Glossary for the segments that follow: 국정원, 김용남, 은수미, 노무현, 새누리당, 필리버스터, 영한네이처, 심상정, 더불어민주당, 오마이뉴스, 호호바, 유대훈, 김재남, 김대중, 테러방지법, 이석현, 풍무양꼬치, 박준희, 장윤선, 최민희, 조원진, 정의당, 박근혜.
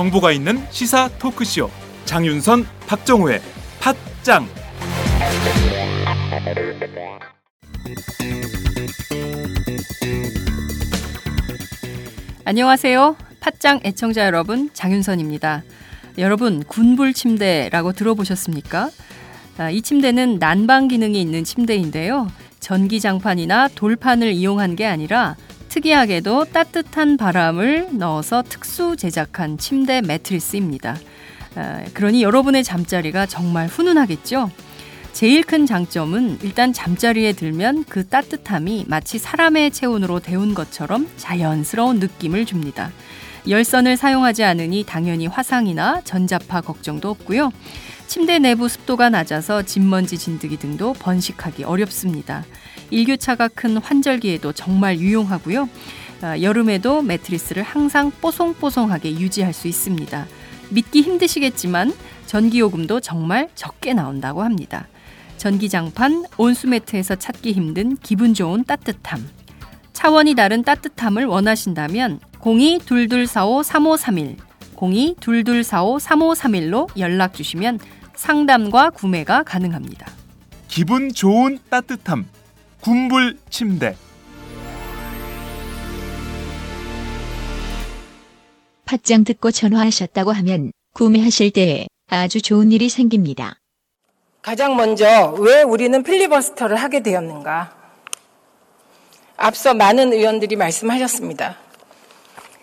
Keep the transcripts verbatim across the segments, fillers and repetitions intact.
정보가 있는 시사 토크쇼 장윤선, 박정호의 팟짱. 안녕하세요. 팟짱 애청자 여러분, 장윤선입니다. 여러분, 군불 침대라고 들어보셨습니까? 이 침대는 난방 기능이 있는 침대인데요. 전기장판이나 돌판을 이용한 게 아니라 특이하게도 따뜻한 바람을 넣어서 특수 제작한 침대 매트리스입니다. 그러니 여러분의 잠자리가 정말 훈훈하겠죠? 제일 큰 장점은 일단 잠자리에 들면 그 따뜻함이 마치 사람의 체온으로 데운 것처럼 자연스러운 느낌을 줍니다. 열선을 사용하지 않으니 당연히 화상이나 전자파 걱정도 없고요. 침대 내부 습도가 낮아서 집먼지 진드기 등도 번식하기 어렵습니다. 일교차가 큰 환절기에도 정말 유용하고요. 여름에도 매트리스를 항상 뽀송뽀송하게 유지할 수 있습니다. 믿기 힘드시겠지만 전기요금도 정말 적게 나온다고 합니다. 전기장판, 온수매트에서 찾기 힘든 기분 좋은 따뜻함. 차원이 다른 따뜻함을 원하신다면 공이 이이사오 삼오삼일, 공이 이이사오 삼오삼일로 연락주시면 상담과 구매가 가능합니다. 기분 좋은 따뜻함, 군불 침대. 팟짱 듣고 전화하셨다고 하면 구매하실 때에 아주 좋은 일이 생깁니다. 가장 먼저 왜 우리는 필리버스터를 하게 되었는가? 앞서 많은 의원들이 말씀하셨습니다.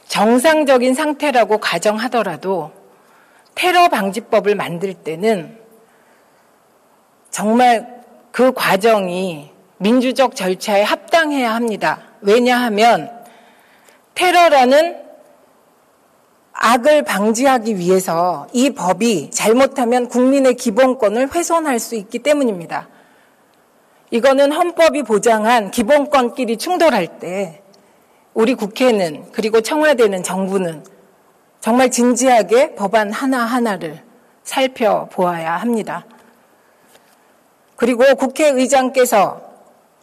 정상적인 상태라고 가정하더라도 테러 방지법을 만들 때는 정말 그 과정이 민주적 절차에 합당해야 합니다. 왜냐하면 테러라는 악을 방지하기 위해서 이 법이 잘못하면 국민의 기본권을 훼손할 수 있기 때문입니다. 이거는 헌법이 보장한 기본권끼리 충돌할 때 우리 국회는, 그리고 청와대는, 정부는 정말 진지하게 법안 하나하나를 살펴보아야 합니다. 그리고 국회의장께서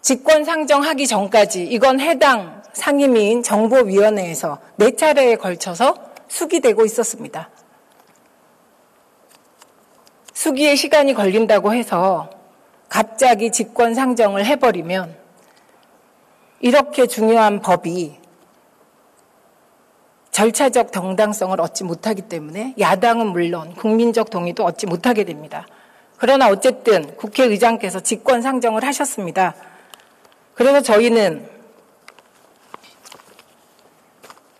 직권상정하기 전까지 이건 해당 상임위인 정보위원회에서 네 차례에 걸쳐서 숙의되고 있었습니다. 숙의의 시간이 걸린다고 해서 갑자기 직권상정을 해버리면 이렇게 중요한 법이 절차적 정당성을 얻지 못하기 때문에 야당은 물론 국민적 동의도 얻지 못하게 됩니다. 그러나 어쨌든 국회의장께서 직권상정을 하셨습니다. 그래서 저희는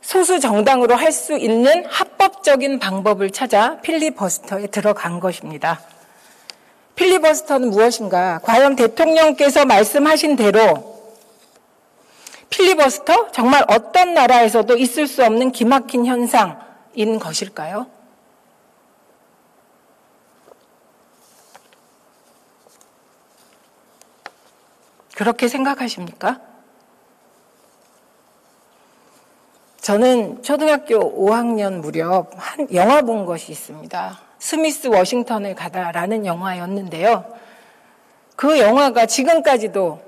소수 정당으로 할 수 있는 합법적인 방법을 찾아 필리버스터에 들어간 것입니다. 필리버스터는 무엇인가? 과연 대통령께서 말씀하신 대로 필리버스터? 정말 어떤 나라에서도 있을 수 없는 기막힌 현상인 것일까요? 그렇게 생각하십니까? 저는 초등학교 오 학년 무렵 한 영화 본 것이 있습니다. 스미스 워싱턴을 가다라는 영화였는데요. 그 영화가 지금까지도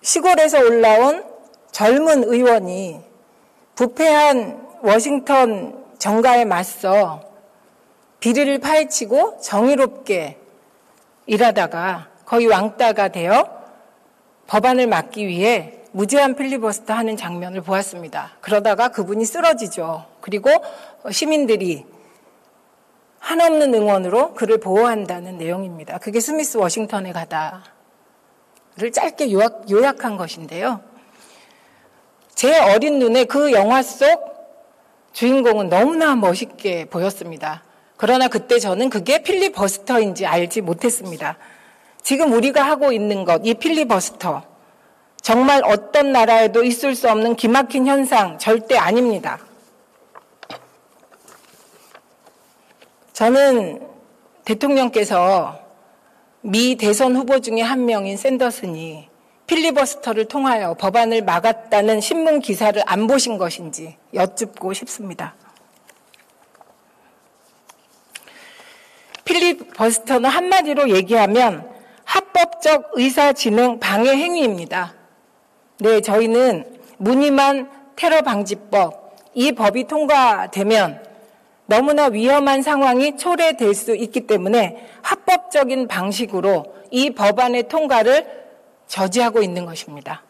시골에서 올라온 젊은 의원이 부패한 워싱턴 정가에 맞서 비리를 파헤치고 정의롭게 일하다가 거의 왕따가 되어 법안을 막기 위해 무제한 필리버스터 하는 장면을 보았습니다. 그러다가 그분이 쓰러지죠. 그리고 시민들이 한없는 응원으로 그를 보호한다는 내용입니다. 그게 스미스 워싱턴에 가다를 짧게 요약, 요약한 것인데요. 제 어린 눈에 그 영화 속 주인공은 너무나 멋있게 보였습니다. 그러나 그때 저는 그게 필리버스터인지 알지 못했습니다. 지금 우리가 하고 있는 것, 이 필리버스터, 정말 어떤 나라에도 있을 수 없는 기막힌 현상, 절대 아닙니다. 저는 대통령께서 미 대선 후보 중에 한 명인 샌더슨이 필리버스터를 통하여 법안을 막았다는 신문 기사를 안 보신 것인지 여쭙고 싶습니다. 필리버스터는 한마디로 얘기하면 합법적 의사진행 방해 행위입니다. 네, 저희는 무늬만 테러방지법, 이 법이 통과되면 너무나 위험한 상황이 초래될 수 있기 때문에 합법적인 방식으로 이 법안의 통과를 저지하고 있는 것입니다.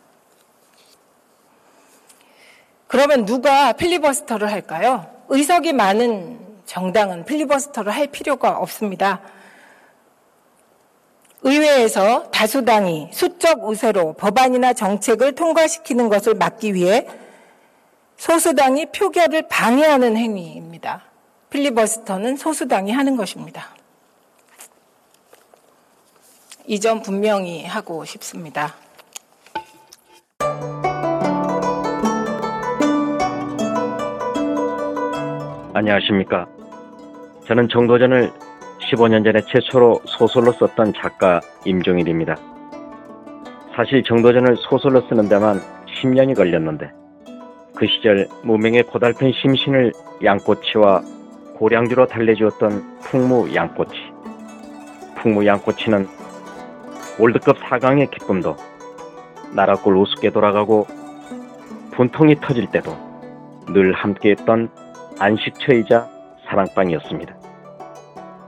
그러면 누가 필리버스터를 할까요? 의석이 많은 정당은 필리버스터를 할 필요가 없습니다. 의회에서 다수당이 수적 우세로 법안이나 정책을 통과시키는 것을 막기 위해 소수당이 표결을 방해하는 행위입니다. 필리버스터는 소수당이 하는 것입니다. 이 점 분명히 하고 싶습니다. 안녕하십니까. 저는 정도전을 십오 년 전에 최초로 소설로 썼던 작가 임종일입니다. 사실 정도전을 소설로 쓰는 데만 십 년이 걸렸는데 그 시절 무명의 고달픈 심신을 양꼬치와 고량주로 달래주었던 풍무양꼬치. 풍무양꼬치는 월드컵 사 강의 기쁨도 나라꼴 우습게 돌아가고 분통이 터질 때도 늘 함께했던 안식처이자 사랑방이었습니다.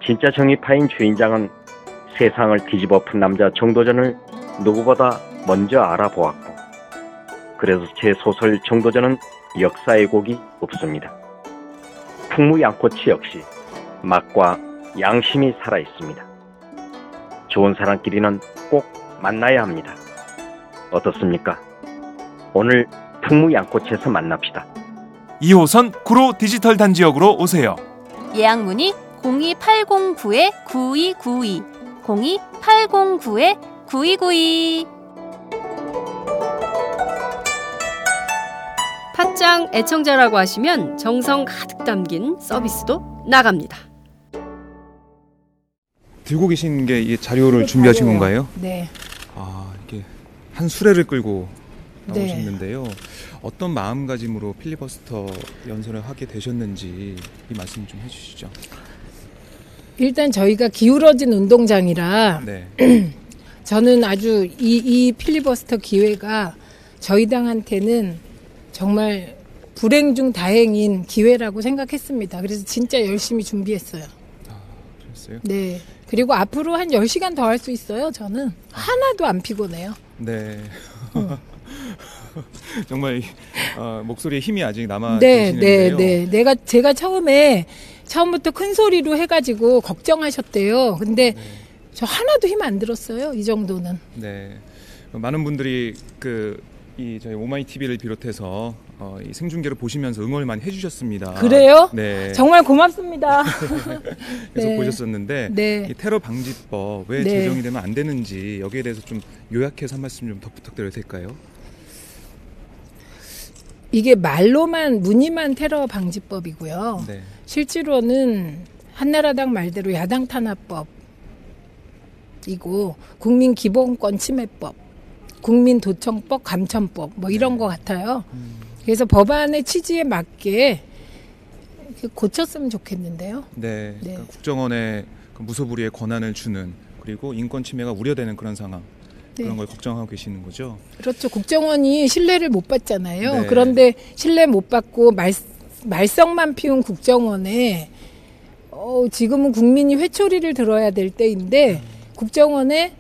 진짜 정의파인 주인장은 세상을 뒤집어 푼 남자 정도전을 누구보다 먼저 알아보았고, 그래서 제 소설 정도전은 역사의 곡이 없습니다. 풍무양꼬치 역시 맛과 양심이 살아있습니다. 좋은 사람끼리는 꼭 만나야 합니다. 어떻습니까? 오늘 풍무양꼬치에서 만납시다. 이 호선 구로 디지털 단지역으로 오세요. 예약 문의 공이 팔공구 구이구이, 공이 팔공구 구이구이. 팟짱 애청자라고 하시면 정성 가득 담긴 서비스도 나갑니다. 들고 계신 게 이 자료를 준비하신 건가요? 네. 아, 이게 한 수레를 끌고 나오셨는데요. 네. 어떤 마음가짐으로 필리버스터 연설을 하게 되셨는지 이 말씀 좀 해주시죠. 일단 저희가 기울어진 운동장이라, 네. 저는 아주 이, 이 필리버스터 기회가 저희 당한테는 정말 불행 중 다행인 기회라고 생각했습니다. 그래서 진짜 열심히 준비했어요. 아, 그랬어요? 네. 그리고 앞으로 한 열 시간 더 할 수 있어요, 저는. 하나도 안 피곤해요. 네. 응. 정말 어, 목소리에 힘이 아직 남아 네, 계시는데요. 네, 네, 네. 내가 제가 처음에 처음부터 큰 소리로 해가지고 걱정하셨대요. 근데 네. 저 하나도 힘 안 들었어요. 이 정도는. 네. 많은 분들이 그 이 저희 오마이 티비를 비롯해서 어, 이 생중계로 보시면서 응원을 많이 해주셨습니다. 그래요? 네. 정말 고맙습니다. 계속 네. 보셨었는데 네. 이 테러 방지법 왜 네. 제정이 되면 안 되는지 여기에 대해서 좀 요약해서 한 말씀 좀 더 부탁드려도 될까요? 이게 말로만 무늬만 테러 방지법이고요. 네. 실제로는 한나라당 말대로 야당 탄압법이고 국민 기본권 침해법, 국민 도청법, 감천법 뭐 이런 네. 것 같아요. 음. 그래서 법안의 취지에 맞게 고쳤으면 좋겠는데요. 네, 그러니까 네. 국정원의 무소불위의 권한을 주는, 그리고 인권 침해가 우려되는 그런 상황. 그런 네. 걸 걱정하고 계시는 거죠? 그렇죠. 국정원이 신뢰를 못 받잖아요. 네. 그런데 신뢰 못 받고 말, 말썽만 피운 국정원에 어, 지금은 국민이 회초리를 들어야 될 때인데 음. 국정원에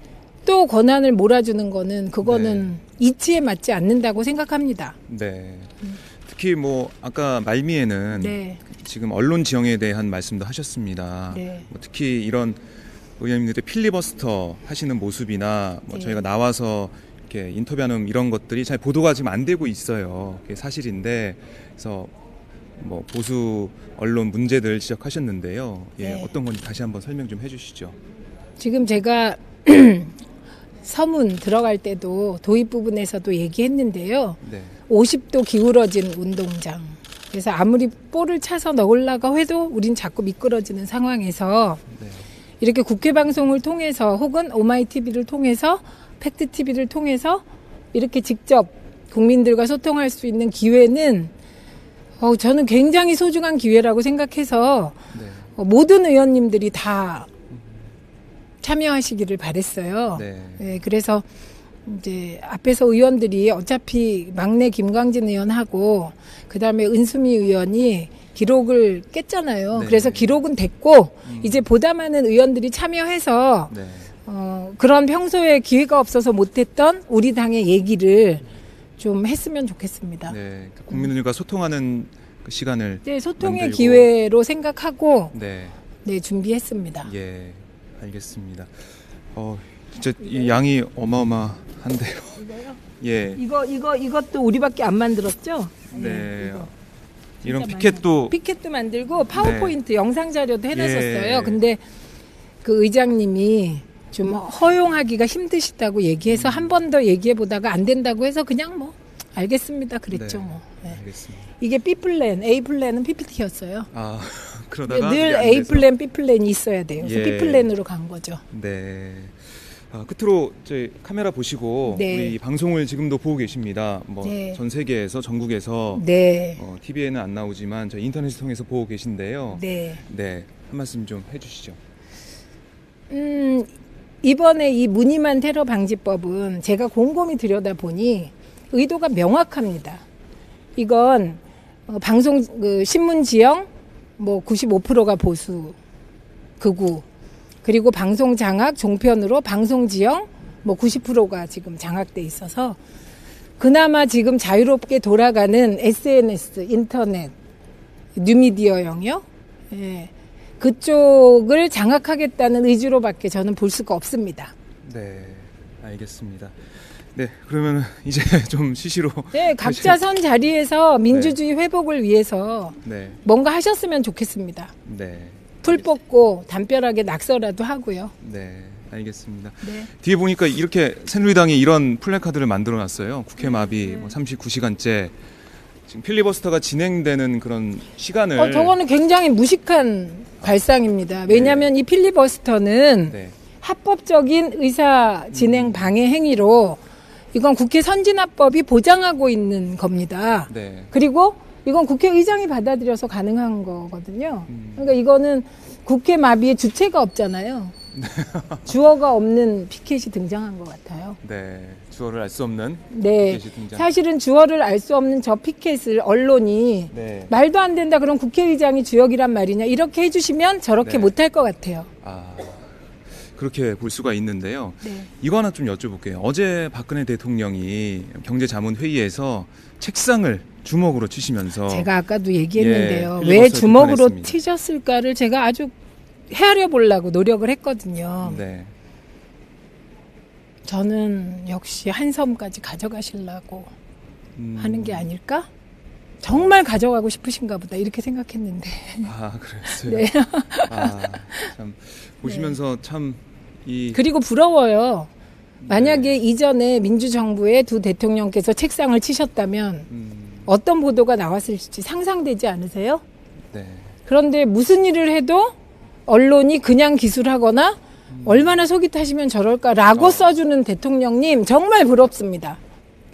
또 권한을 몰아주는 거는 그거는 네. 이치에 맞지 않는다고 생각합니다. 네. 음. 특히 뭐 아까 말미에는 네. 지금 언론 지형에 대한 말씀도 하셨습니다. 네. 뭐 특히 이런 의원님들 필리버스터 하시는 모습이나 뭐 네. 저희가 나와서 이렇게 인터뷰하는 이런 것들이 잘 보도가 지금 안 되고 있어요. 그게 사실인데, 그래서 뭐 보수 언론 문제들 지적하셨는데요. 예, 네. 어떤 건지 다시 한번 설명 좀 해주시죠. 지금 제가 서문 들어갈 때도 도입 부분에서도 얘기했는데요. 네. 오십 도 기울어진 운동장. 그래서 아무리 볼을 차서 넣으려고 해도 우린 자꾸 미끄러지는 상황에서. 네. 이렇게 국회 방송을 통해서 혹은 오마이티비를 통해서 팩트티비를 통해서 이렇게 직접 국민들과 소통할 수 있는 기회는 어, 저는 굉장히 소중한 기회라고 생각해서 네. 어, 모든 의원님들이 다 참여하시기를 바랬어요. 네. 네, 그래서 이제 앞에서 의원들이 어차피 막내 김광진 의원하고 그다음에 은수미 의원이 기록을 깼잖아요. 네. 그래서 기록은 됐고 음. 이제 보다 많은 의원들이 참여해서 네. 어, 그런 평소에 기회가 없어서 못했던 우리 당의 얘기를 좀 했으면 좋겠습니다. 네, 국민들과 소통하는 그 시간을 네, 소통의 만들고. 기회로 생각하고 네. 네, 준비했습니다. 예, 알겠습니다. 어, 진짜 이 양이 어마어마한데요. 이거요? 예. 이거 이거 이것도 우리밖에 안 만들었죠? 네. 이거. 이런 피켓도 피켓도 만들고 파워포인트 네. 영상 자료도 해놨었어요. 예. 근데 그 의장님이 좀 허용하기가 힘드시다고 얘기해서 한 번 더 얘기해 보다가 안 된다고 해서 그냥 뭐 알겠습니다 그랬죠. 네, 뭐. 네. 알겠습니다. 이게 B 플랜, A 플랜은 피피티였어요. 아 그러다가 늘 A 플랜, B 플랜이 있어야 돼요. 그래서 예. B 플랜으로 간 거죠. 네. 아, 끝으로 저희 카메라 보시고 네. 우리 방송을 지금도 보고 계십니다. 뭐 전 네. 세계에서 전국에서 네. 어, 티비에는 안 나오지만 저희 인터넷을 통해서 보고 계신데요. 네. 네. 한 말씀 좀 해주시죠. 음 이번에 이 무늬만 테러 방지법은 제가 곰곰이 들여다보니 의도가 명확합니다. 이건 어, 방송 그 신문 지형 뭐 구십오 퍼센트가 보수 극우. 그리고 방송 장악 종편으로 방송 지형 뭐 구십 퍼센트가 지금 장악돼 있어서 그나마 지금 자유롭게 돌아가는 에스엔에스 인터넷 뉴미디어 영역 예, 그쪽을 장악하겠다는 의지로밖에 저는 볼 수가 없습니다. 네, 알겠습니다. 네, 그러면 이제 좀 시시로 네, 각자 선 자리에서 민주주의 네. 회복을 위해서 네. 뭔가 하셨으면 좋겠습니다. 네. 풀 뽑고 담벼락에 낙서라도 하고요. 네, 알겠습니다. 네. 뒤에 보니까 이렇게 새누리당이 이런 플래카드를 만들어놨어요. 국회 마비 네. 뭐 삼십구 시간째 지금 필리버스터가 진행되는 그런 시간을. 어, 저거는 굉장히 무식한 발상입니다. 왜냐하면 네. 이 필리버스터는 네. 합법적인 의사 진행 방해 행위로 이건 국회 선진화법이 보장하고 있는 겁니다. 네. 그리고 이건 국회의장이 받아들여서 가능한 거거든요. 그러니까 이거는 국회 마비의 주체가 없잖아요. 주어가 없는 피켓이 등장한 것 같아요. 네, 주어를 알 수 없는 네, 피켓이 등장. 사실은 주어를 알 수 없는 저 피켓을 언론이 네. 말도 안 된다. 그럼 국회의장이 주역이란 말이냐. 이렇게 해주시면 저렇게 네. 못할 것 같아요. 아, 그렇게 볼 수가 있는데요. 네. 이거 하나 좀 여쭤볼게요. 어제 박근혜 대통령이 경제자문회의에서 책상을 주먹으로 치시면서 제가 아까도 얘기했는데요. 예, 왜 주먹으로 비판했습니다. 치셨을까를 제가 아주 헤아려 보려고 노력을 했거든요. 네. 저는 역시 한 섬까지 가져가시려고 음. 하는 게 아닐까? 정말 가져가고 싶으신가 보다 이렇게 생각했는데. 아, 그랬어요? 네. 아, 참 보시면서 네. 참 이... 그리고 부러워요. 만약에 네. 이전에 민주정부의 두 대통령께서 책상을 치셨다면 음. 어떤 보도가 나왔을지 상상되지 않으세요? 네. 그런데 무슨 일을 해도 언론이 그냥 기술하거나 음. 얼마나 속이 타시면 저럴까라고 어. 써주는 대통령님 정말 부럽습니다.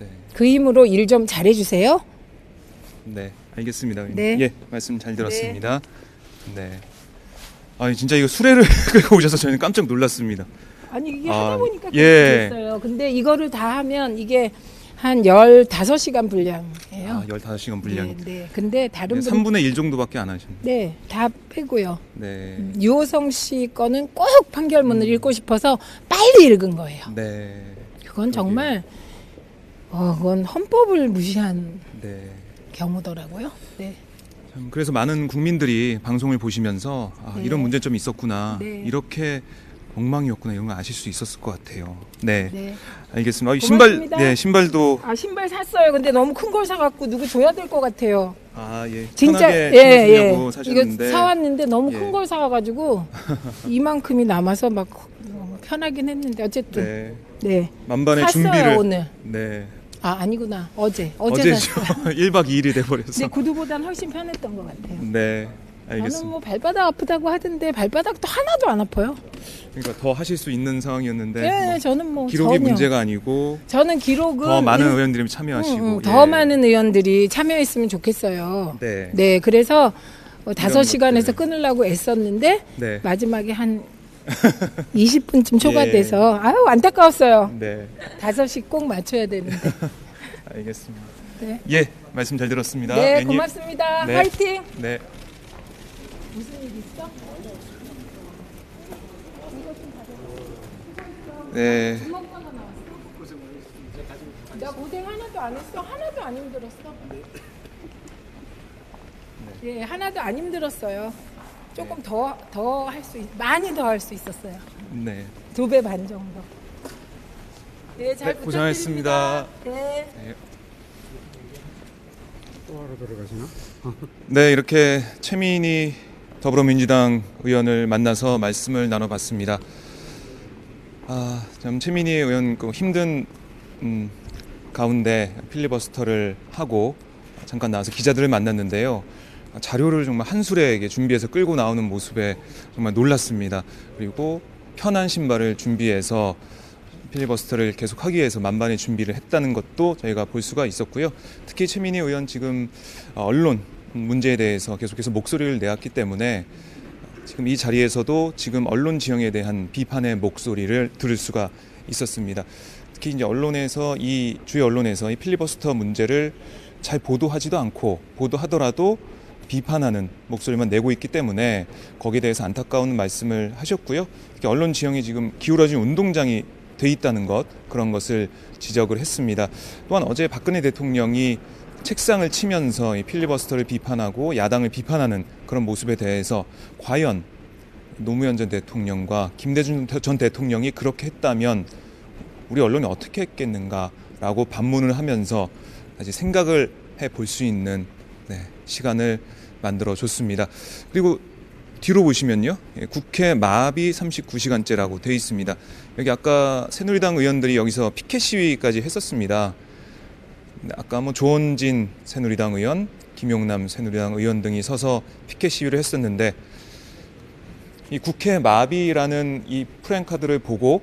네. 그 힘으로 일 좀 잘해주세요. 네, 알겠습니다. 네. 예, 말씀 잘 들었습니다. 네. 네. 아, 진짜 이거 수레를 끌고 오셔서 저희는 깜짝 놀랐습니다. 아니 이게 아, 하다 보니까 예. 그랬어요. 근데 이거를 다 하면 이게 한 열다섯 시간 분량이에요. 아, 열다섯 시간 분량. 네, 네. 근데 다른 네, 삼분의 일 정도밖에 안 하시네요. 네, 다 빼고요. 네. 유호성 씨 거는 꼭 판결문을 음. 읽고 싶어서 빨리 읽은 거예요. 네. 그건 그러게요. 정말 어, 그건 헌법을 무시한 네. 경우더라고요. 네. 참, 그래서 많은 국민들이 방송을 보시면서 아, 네. 이런 문제점이 있었구나. 네. 이렇게 엉망이었구나 이런 거 아실 수 있었을 것 같아요. 네, 네. 알겠습니다. 아, 신발, 네 신발도 아 신발 샀어요. 근데 너무 큰 걸 사갖고 누구 줘야 될 것 같아요. 아 예, 진짜 예, 예. 사셨는데. 이거 사왔는데 너무 예. 큰 걸 사와가지고 이만큼이 남아서 막 편하긴 했는데 어쨌든 네, 네. 만반의 샀어요, 준비를 오늘. 네. 아 아니구나 어제 어제 어제죠. 일박 이일이 돼버렸어. 근데 구두보단 훨씬 편했던 것 같아요. 네. 알겠습니다. 저는 뭐 발바닥 아프다고 하던데 발바닥도 하나도 안 아파요. 그러니까 더 하실 수 있는 상황이었는데. 네, 뭐 저는 뭐 기록이 전혀. 문제가 아니고. 저는 기록은 더 많은 의... 의원들이 참여하시고 응, 응, 더 예. 많은 의원들이 참여했으면 좋겠어요. 네. 네, 그래서 다섯 시간에서 끊으려고 애썼는데 네. 마지막에 한 이십 분쯤 초과돼서 예. 아유 안타까웠어요. 네. 다섯 시 꼭 맞춰야 되는데. 알겠습니다. 네. 예, 말씀 잘 들었습니다. 네, 매님. 고맙습니다. 네. 화이팅. 네. 무슨 일 있어? 네. 나 고생 하나도 안 했어. 하나도 안 힘들었어. 네. 예, 하나도 안 힘들었어요. 조금 네. 더, 더 할 수, 많이 더 할 수 있었어요. 네. 두 배 반 정도. 예, 잘 네, 고생하셨습니다. 네. 네. 또 하러 들어가시나? 네, 이렇게 최민희 더불어민주당 의원을 만나서 말씀을 나눠봤습니다. 아, 참 최민희 의원 그 힘든 음, 가운데 필리버스터를 하고 잠깐 나와서 기자들을 만났는데요. 자료를 정말 한술에 준비해서 끌고 나오는 모습에 정말 놀랐습니다. 그리고 편한 신발을 준비해서 필리버스터를 계속하기 위해서 만반의 준비를 했다는 것도 저희가 볼 수가 있었고요. 특히 최민희 의원 지금 언론 문제에 대해서 계속해서 목소리를 내왔기 때문에 지금 이 자리에서도 지금 언론 지형에 대한 비판의 목소리를 들을 수가 있었습니다. 특히 이제 언론에서 이 주요 언론에서 이 필리버스터 문제를 잘 보도하지도 않고 보도하더라도 비판하는 목소리만 내고 있기 때문에 거기에 대해서 안타까운 말씀을 하셨고요. 특히 언론 지형이 지금 기울어진 운동장이 돼 있다는 것, 그런 것을 지적을 했습니다. 또한 어제 박근혜 대통령이 책상을 치면서 이 필리버스터를 비판하고 야당을 비판하는 그런 모습에 대해서 과연 노무현 전 대통령과 김대중 전 대통령이 그렇게 했다면 우리 언론이 어떻게 했겠는가라고 반문을 하면서 다시 생각을 해볼 수 있는 네, 시간을 만들어줬습니다. 그리고 뒤로 보시면요. 국회 마비 삼십구 시간째라고 되어 있습니다. 여기 아까 새누리당 의원들이 여기서 피켓 시위까지 했었습니다. 아까 뭐 조원진 새누리당 의원, 김용남 새누리당 의원 등이 서서 피켓 시위를 했었는데 이 국회 마비라는 이 프랭카드를 보고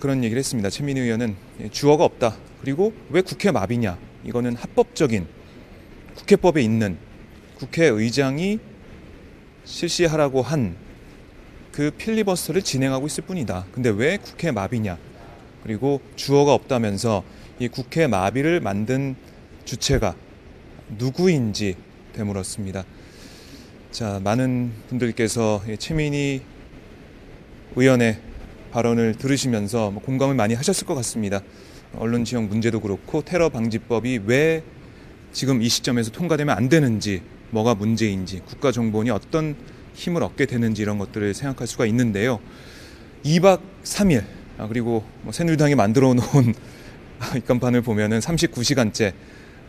그런 얘기를 했습니다. 최민희 의원은 주어가 없다. 그리고 왜 국회 마비냐. 이거는 합법적인 국회법에 있는 국회의장이 실시하라고 한 그 필리버스터를 진행하고 있을 뿐이다. 근데 왜 국회 마비냐. 그리고 주어가 없다면서 이 국회 마비를 만든 주체가 누구인지 되물었습니다. 자, 많은 분들께서 최민희 의원의 발언을 들으시면서 공감을 많이 하셨을 것 같습니다. 언론 지역 문제도 그렇고 테러 방지법이 왜 지금 이 시점에서 통과되면 안 되는지, 뭐가 문제인지, 국가정보원이 어떤 힘을 얻게 되는지 이런 것들을 생각할 수가 있는데요. 이박 삼일, 그리고 새누리당이 만들어 놓은 입간판을 보면은 삼십구 시간째,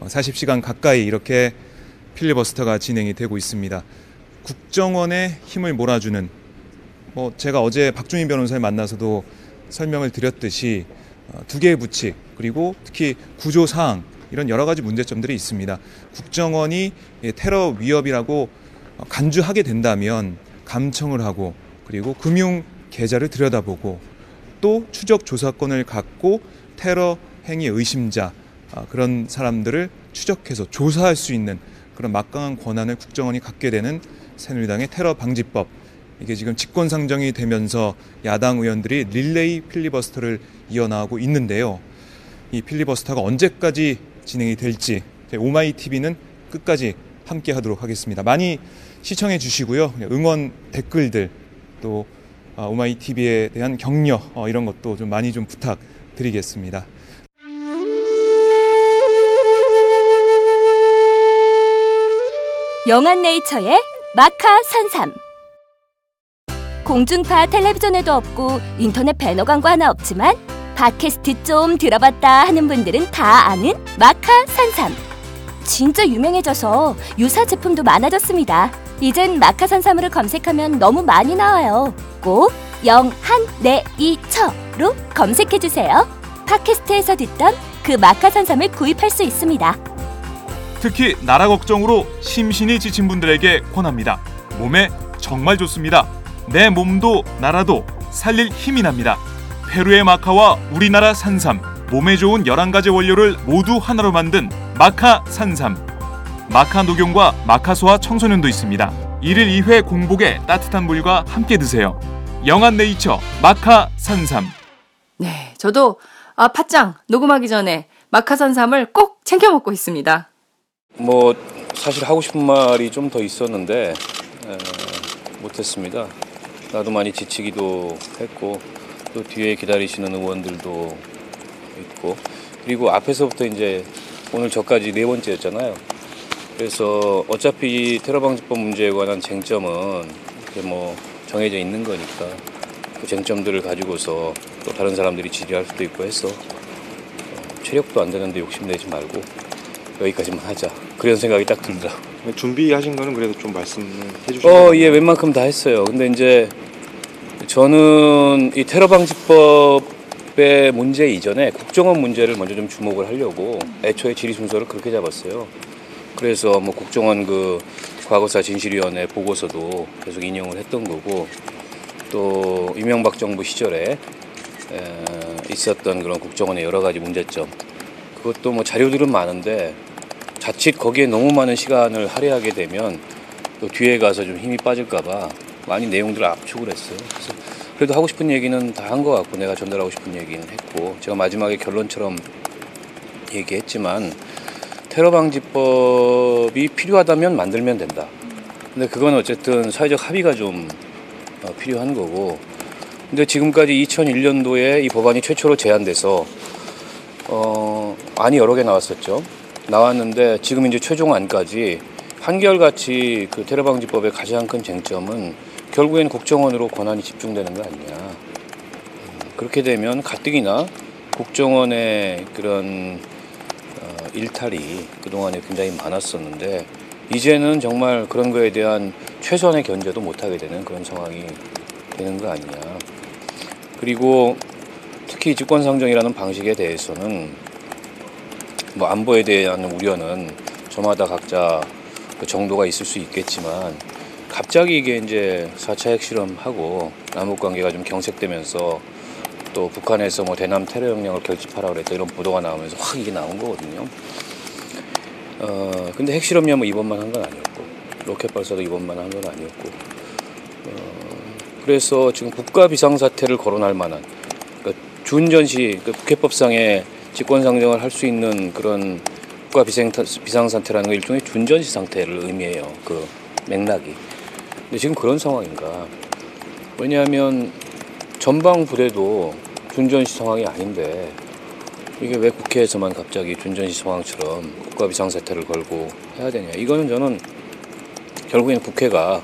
사십 시간 가까이 이렇게 필리버스터가 진행이 되고 있습니다. 국정원의 힘을 몰아주는, 뭐 제가 어제 박준희 변호사를 만나서도 설명을 드렸듯이 두 개의 부칙, 그리고 특히 구조사항, 이런 여러 가지 문제점들이 있습니다. 국정원이 테러 위협이라고 간주하게 된다면 감청을 하고 그리고 금융 계좌를 들여다보고 또 추적 조사권을 갖고 테러 행위 의심자 그런 사람들을 추적해서 조사할 수 있는 그런 막강한 권한을 국정원이 갖게 되는 새누리당의 테러 방지법. 이게 지금 직권 상정이 되면서 야당 의원들이 릴레이 필리버스터를 이어나가고 있는데요. 이 필리버스터가 언제까지 진행이 될지 오마이티비는 끝까지 함께 하도록 하겠습니다. 많이 시청해 주시고요. 응원 댓글들 또 오마이티비에 대한 격려 이런 것도 좀 많이 좀 부탁드리겠습니다. 영한네이처의 마카 산삼. 공중파 텔레비전에도 없고 인터넷 배너 광고 하나 없지만 팟캐스트 좀 들어봤다 하는 분들은 다 아는 마카 산삼. 진짜 유명해져서 유사 제품도 많아졌습니다. 이젠 마카 산삼으로 검색하면 너무 많이 나와요. 꼭 영한네이처로 검색해주세요. 팟캐스트에서 듣던 그 마카 산삼을 구입할 수 있습니다. 특히 나라 걱정으로 심신이 지친 분들에게 권합니다. 몸에 정말 좋습니다. 내 몸도 나라도 살릴 힘이 납니다. 페루의 마카와 우리나라 산삼, 몸에 좋은 열한 가지 원료를 모두 하나로 만든 마카 산삼. 마카 녹용과 마카소와 청소년도 있습니다. 일일 이 회 공복에 따뜻한 물과 함께 드세요. 영한네이처 마카산삼. 네, 저도 아 팥짱 녹음하기 전에 마카산삼을 꼭 챙겨 먹고 있습니다. 뭐 사실 하고 싶은 말이 좀 더 있었는데 에, 못했습니다. 나도 많이 지치기도 했고 또 뒤에 기다리시는 의원들도 있고 그리고 앞에서부터 이제 오늘 저까지 네 번째였잖아요. 그래서 어차피 이 테러방지법 문제에 관한 쟁점은 뭐 정해져 있는 거니까 그 쟁점들을 가지고서 또 다른 사람들이 질의할 수도 있고 해서 체력도 안 되는데 욕심내지 말고 여기까지만 하자. 그런 생각이 딱 든다. 준비하신 거는 그래도 좀 말씀해 주시면. 어, 예, 웬만큼 다 했어요. 근데 이제 저는 이 테러방지법의 문제 이전에 국정원 문제를 먼저 좀 주목을 하려고 애초에 질의 순서를 그렇게 잡았어요. 그래서 뭐 국정원 그 과거사 진실위원회 보고서도 계속 인용을 했던 거고 또 이명박 정부 시절에 있었던 그런 국정원의 여러 가지 문제점 그것도 뭐 자료들은 많은데 자칫 거기에 너무 많은 시간을 할애하게 되면 또 뒤에 가서 좀 힘이 빠질까봐 많이 내용들을 압축을 했어요. 그래서 그래도 하고 싶은 얘기는 다 한 것 같고 내가 전달하고 싶은 얘기는 했고 제가 마지막에 결론처럼 얘기했지만 테러방지법이 필요하다면 만들면 된다. 근데 그건 어쨌든 사회적 합의가 좀 필요한 거고 근데 지금까지 이천일 년도에 이 법안이 최초로 제안돼서 어, 안이 여러 개 나왔었죠. 나왔는데 지금 이제 최종 안까지 한결같이 그 테러방지법의 가장 큰 쟁점은 결국엔 국정원으로 권한이 집중되는 거 아니냐. 그렇게 되면 가뜩이나 국정원의 그런 일탈이 그동안에 굉장히 많았었는데 이제는 정말 그런 거에 대한 최선의 견제도 못하게 되는 그런 상황이 되는 거 아니냐. 그리고 특히 직권상정이라는 방식에 대해서는 뭐 안보에 대한 우려는 저마다 각자 그 정도가 있을 수 있겠지만 갑자기 이게 이제 사 차 핵실험하고 남북관계가 좀 경색되면서 또 북한에서 뭐 대남 테러 역량을 결집하라고 그랬다 이런 보도가 나오면서 확 이게 나온 거거든요. 어, 근데 핵실험이야 뭐 이번만 한 건 아니었고 로켓 발사도 이번만 한 건 아니었고 어, 그래서 지금 국가 비상사태를 거론할 만한 그러니까 준전시 그러니까 국회법상의 직권상정을 할 수 있는 그런 국가 비상, 비상사태라는 건 일종의 준전시 상태를 의미해요. 그 맥락이. 근데 지금 그런 상황인가. 왜냐하면 전방 부대도 준전시 상황이 아닌데 이게 왜 국회에서만 갑자기 준전시 상황처럼 국가 비상사태를 걸고 해야 되냐. 이거는 저는 결국엔 국회가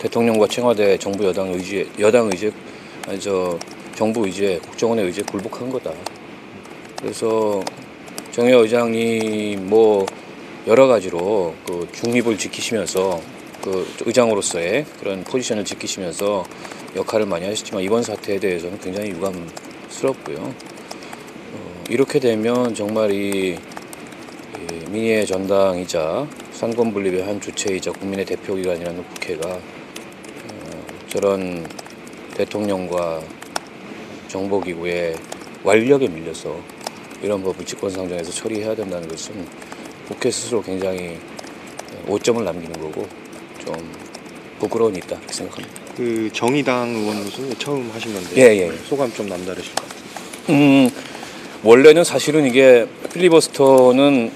대통령과 청와대 정부 여당 의지에, 여당 의지에, 아니 저 정부 의지에, 국정원의 의지에 굴복한 거다. 그래서 정혜 의장님 뭐 여러 가지로 그 중립을 지키시면서 그 의장으로서의 그런 포지션을 지키시면서 역할을 많이 하셨지만 이번 사태에 대해서는 굉장히 유감스럽고요. 어, 이렇게 되면 정말 이, 이 민의의 전당이자 삼권분립의 한 주체이자 국민의 대표기관이라는 국회가 어, 저런 대통령과 정보기구의 완력에 밀려서 이런 법을 직권상정에서 처리해야 된다는 것은 국회 스스로 굉장히 오점을 남기는 거고 좀 부끄러운 일이다 이렇게 생각합니다. 그 정의당 의원으로서 처음 하신 건데 예, 예. 소감 좀 남다르실 것 같아요. 음, 원래는 사실은 이게 필리버스터는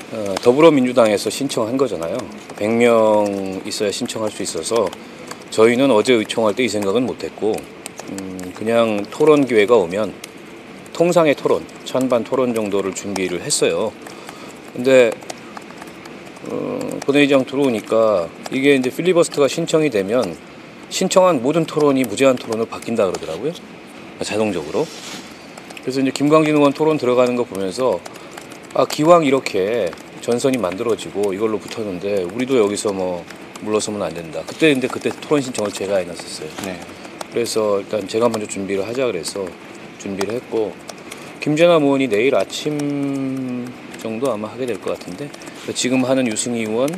어, 더불어민주당에서 신청한 거잖아요. 백 명 있어야 신청할 수 있어서 저희는 어제 의총할 때 이 생각은 못했고 음, 그냥 토론 기회가 오면 통상의 토론, 찬반 토론 정도를 준비를 했어요. 근데 어, 본회의장 들어오니까 이게 이제 필리버스터가 신청이 되면 신청한 모든 토론이 무제한 토론으로 바뀐다 그러더라고요. 자동적으로. 그래서 이제 김광진 의원 토론 들어가는 거 보면서 아, 기왕 이렇게 전선이 만들어지고 이걸로 붙었는데 우리도 여기서 뭐 물러서면 안 된다. 그때 근데 그때 토론 신청을 제가 해놨었어요. 네. 그래서 일단 제가 먼저 준비를 하자 그래서 준비를 했고 김재남 의원이 내일 아침 정도 아마 하게 될 것 같은데 지금 하는 유승희 의원,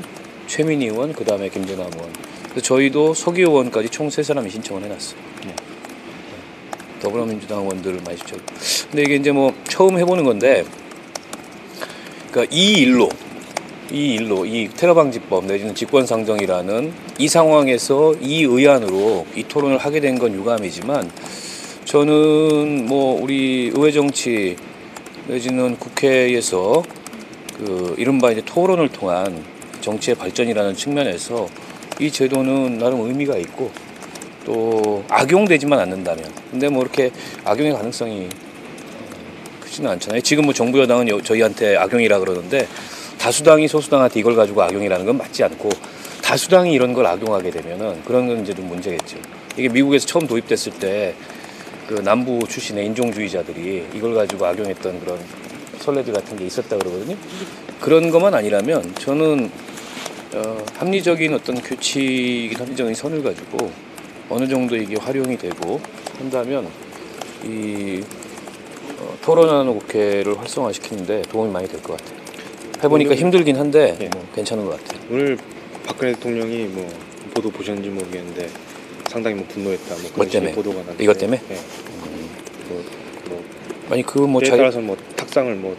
최민희 의원, 그 다음에 김재남 의원. 그래서 저희도 서기 의원까지 총 세 사람이 신청을 해놨어요. 네. 더불어민주당 의원들을 많이 신청. 근데 이게 이제 뭐 처음 해보는 건데, 그러니까 이 일로 이 일로 이 테러방지법 내지는 직권상정이라는 이 상황에서 이 의안으로 이 토론을 하게 된 건 유감이지만 저는 뭐 우리 의회 정치 내지는 국회에서 그 이른바 이제 토론을 통한 정치의 발전이라는 측면에서 이 제도는 나름 의미가 있고 또 악용되지만 않는다면 근데 뭐 이렇게 악용의 가능성이 크지는 않잖아요. 지금 뭐 정부 여당은 저희한테 악용이라 그러는데 다수당이 소수당한테 이걸 가지고 악용이라는 건 맞지 않고 다수당이 이런 걸 악용하게 되면은 그런 건 이제 좀 문제겠죠. 이게 미국에서 처음 도입됐을 때 그 남부 출신의 인종주의자들이 이걸 가지고 악용했던 그런 선례들 같은 게 있었다 그러거든요. 그런 것만 아니라면 저는 어, 합리적인 어떤 규칙, 합리적인 선을 가지고 어느 정도 이게 활용이 되고 한다면 이 어, 토론하는 국회를 활성화시키는데 도움이 많이 될 것 같아요. 해보니까 힘들긴 한데 예. 뭐 괜찮은 것 같아요. 오늘 박근혜 대통령이 뭐 보도 보셨는지 모르겠는데 상당히 뭐 분노했다. 뭐 그런 식의 보도가 났는데 이것 때문에? 예. 음. 뭐, 뭐 아니 그 뭐 자기 따라서 뭐 탁상을 뭐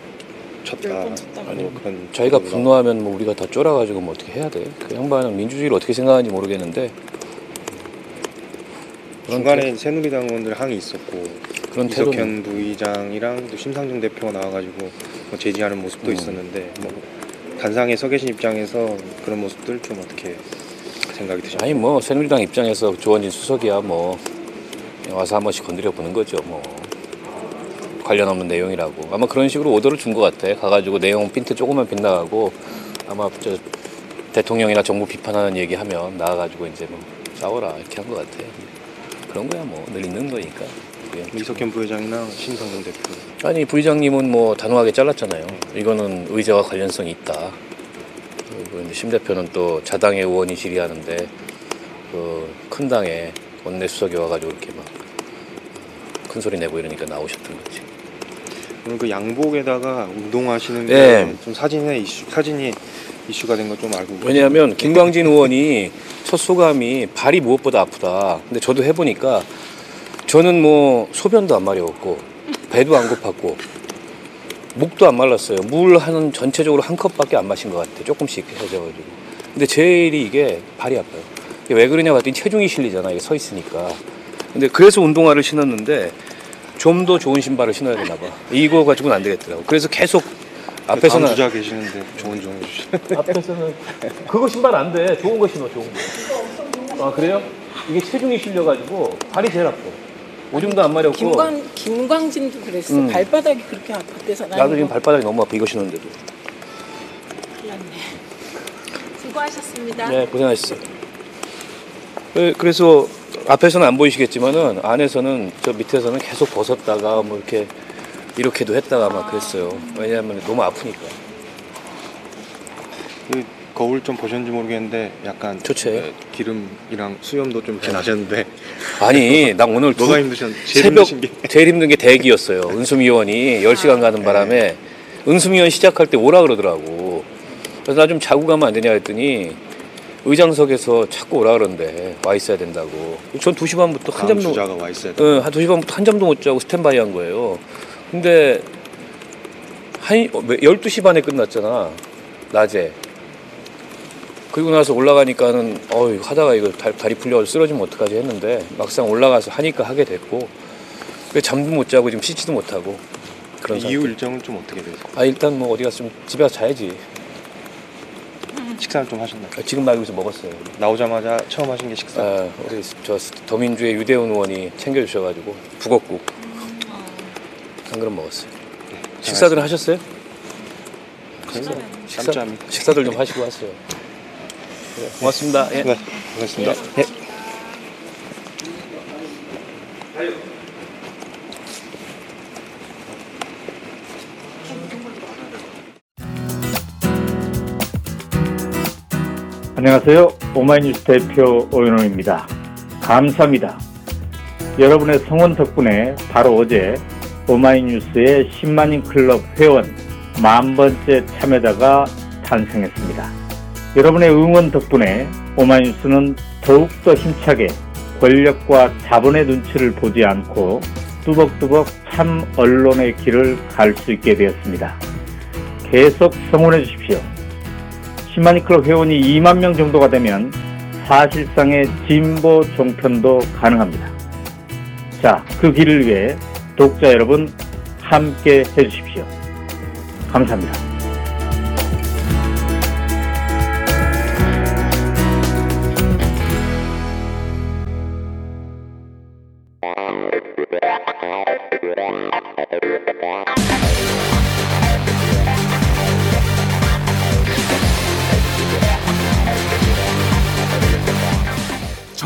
쳤다. 아니 뭐 그런 자기가 분노하면 뭐 우리가 다 쫄아가지고 뭐 어떻게 해야 돼? 그 양반은 민주주의를 어떻게 생각하는지 모르겠는데. 중간에 새누리당 의원들 항의 있었고 그런 이석현 부의장이랑 또 심상정 대표가 나와가지고 뭐 제지하는 모습도 음. 있었는데 뭐 단상에 서 계신 입장에서 그런 모습들 좀 어떻게 생각이 드셨나요? 아니 뭐 새누리당 입장에서 조원진 수석이야 뭐 와서 한 번씩 건드려 보는 거죠. 뭐 관련 없는 내용이라고 아마 그런 식으로 오더를 준 것 같아. 가가지고 내용 핀트 조금만 빗나가고 아마 저 대통령이나 정부 비판하는 얘기하면 나와가지고 이제 뭐 싸워라 이렇게 한 것 같아. 그런 거야 뭐 늘 있는 거니까. 이석현 부회장이나 심상정 대표. 아니 부회장님은 뭐 단호하게 잘랐잖아요. 이거는 의제와 관련성이 있다. 그리고 심 대표는 또 자당의 의원이 질의하는데 그 큰 당의 원내 수석이 와가지고 이렇게 막 큰 소리 내고 이러니까 나오셨던 거지. 오늘 그 양복에다가 운동하시는 게 네. 좀 사진에 이슈, 사진이 이슈가 된 거 좀 알고. 왜냐하면 김광진 의원이 첫 소감이 발이 무엇보다 아프다. 근데 저도 해보니까 저는 뭐 소변도 안 마려웠고 배도 안 고팠고 목도 안 말랐어요. 물 한 전체적으로 한 컵밖에 안 마신 것 같아요. 조금씩 해져가지고. 근데 제일이 이게 발이 아파요. 이게 왜 그러냐고 했더니 체중이 실리잖아. 이게 서 있으니까. 근데 그래서 운동화를 신었는데 좀 더 좋은 신발을 신어야 되나 봐. 이거 가지고는 안 되겠더라고. 그래서 계속 앞에서는 주자 계시는데 좋은 좀 해주시죠. 앞에서는 그거 신발 안 돼. 좋은 거 신어. 좋은 거. 아 그래요? 이게 체중이 실려가지고 발이 제일 아파. 오줌도 안 마렵고. 김광 김광진도 그랬어. 음. 발바닥이 그렇게 아프대서 나도 지금 거... 발바닥이 너무 아파. 이거 신었는데도. 미안해. 수고하셨습니다. 네 고생하셨어요. 그래서 앞에서는 안 보이시겠지만은 안에서는 저 밑에서는 계속 벗었다가 뭐 이렇게. 이렇게도 했다가 막 그랬어요. 왜냐하면 너무 아프니까. 그 거울 좀 보셨는지 모르겠는데 약간 좋지? 기름이랑 수염도 좀 이렇게 나셨는데. 아니, 난 오늘 누가 힘드셨? 제일 새벽 힘드신 게. 제일 힘든 게 대기였어요. 은수미 의원이 열 시간 가는 바람에 은수미 의원 시작할 때 오라 그러더라고. 그래서 나 좀 자고 가면 안 되냐 했더니 의장석에서 자꾸 오라 그러는데 와 있어야 된다고. 전 두 시 반부터 한 잠도 주자가 와 있어야 돼. 응, 한 두 시 반부터 한 잠도 못 자고 스탠바이 한 거예요. 근데 한 열두 시 반에 끝났잖아 낮에. 그리고 나서 올라가니까는 어이 하다가 이거 다, 다리 풀려서 쓰러지면 어떡하지 했는데 막상 올라가서 하니까 하게 됐고 잠도 못 자고 지금 씻지도 못하고 그런 이후 상태. 일정은 좀 어떻게 되세요? 아 일단 뭐 어디 가서 좀 집에 가서 자야지. 식사를 좀 하셨나요? 아, 지금 막 여기서 먹었어요. 나오자마자 처음 하신 게 식사? 아, 우리 저 더민주의 유대훈 의원이 챙겨주셔가지고 북엇국 한 그릇 먹었어요. 네, 식사들은 하셨어요? 식사, 식사, 식사들 좀 하시고 하세요. 네, 고맙습니다. 네. 예. 고맙습니다. 예. 안녕하세요. 오마이뉴스 대표 오윤호입니다. 감사합니다. 여러분의 성원 덕분에 바로 어제 오마이뉴스의 십만인 클럽 회원 만번째 참여자가 탄생했습니다. 여러분의 응원 덕분에 오마이뉴스는 더욱더 힘차게 권력과 자본의 눈치를 보지 않고 뚜벅뚜벅 참 언론의 길을 갈 수 있게 되었습니다. 계속 성원해 주십시오. 시마니클럽 회원이 이만 명 정도가 되면 사실상의 진보 종편도 가능합니다. 자, 그 길을 위해 독자 여러분 함께 해주십시오. 감사합니다.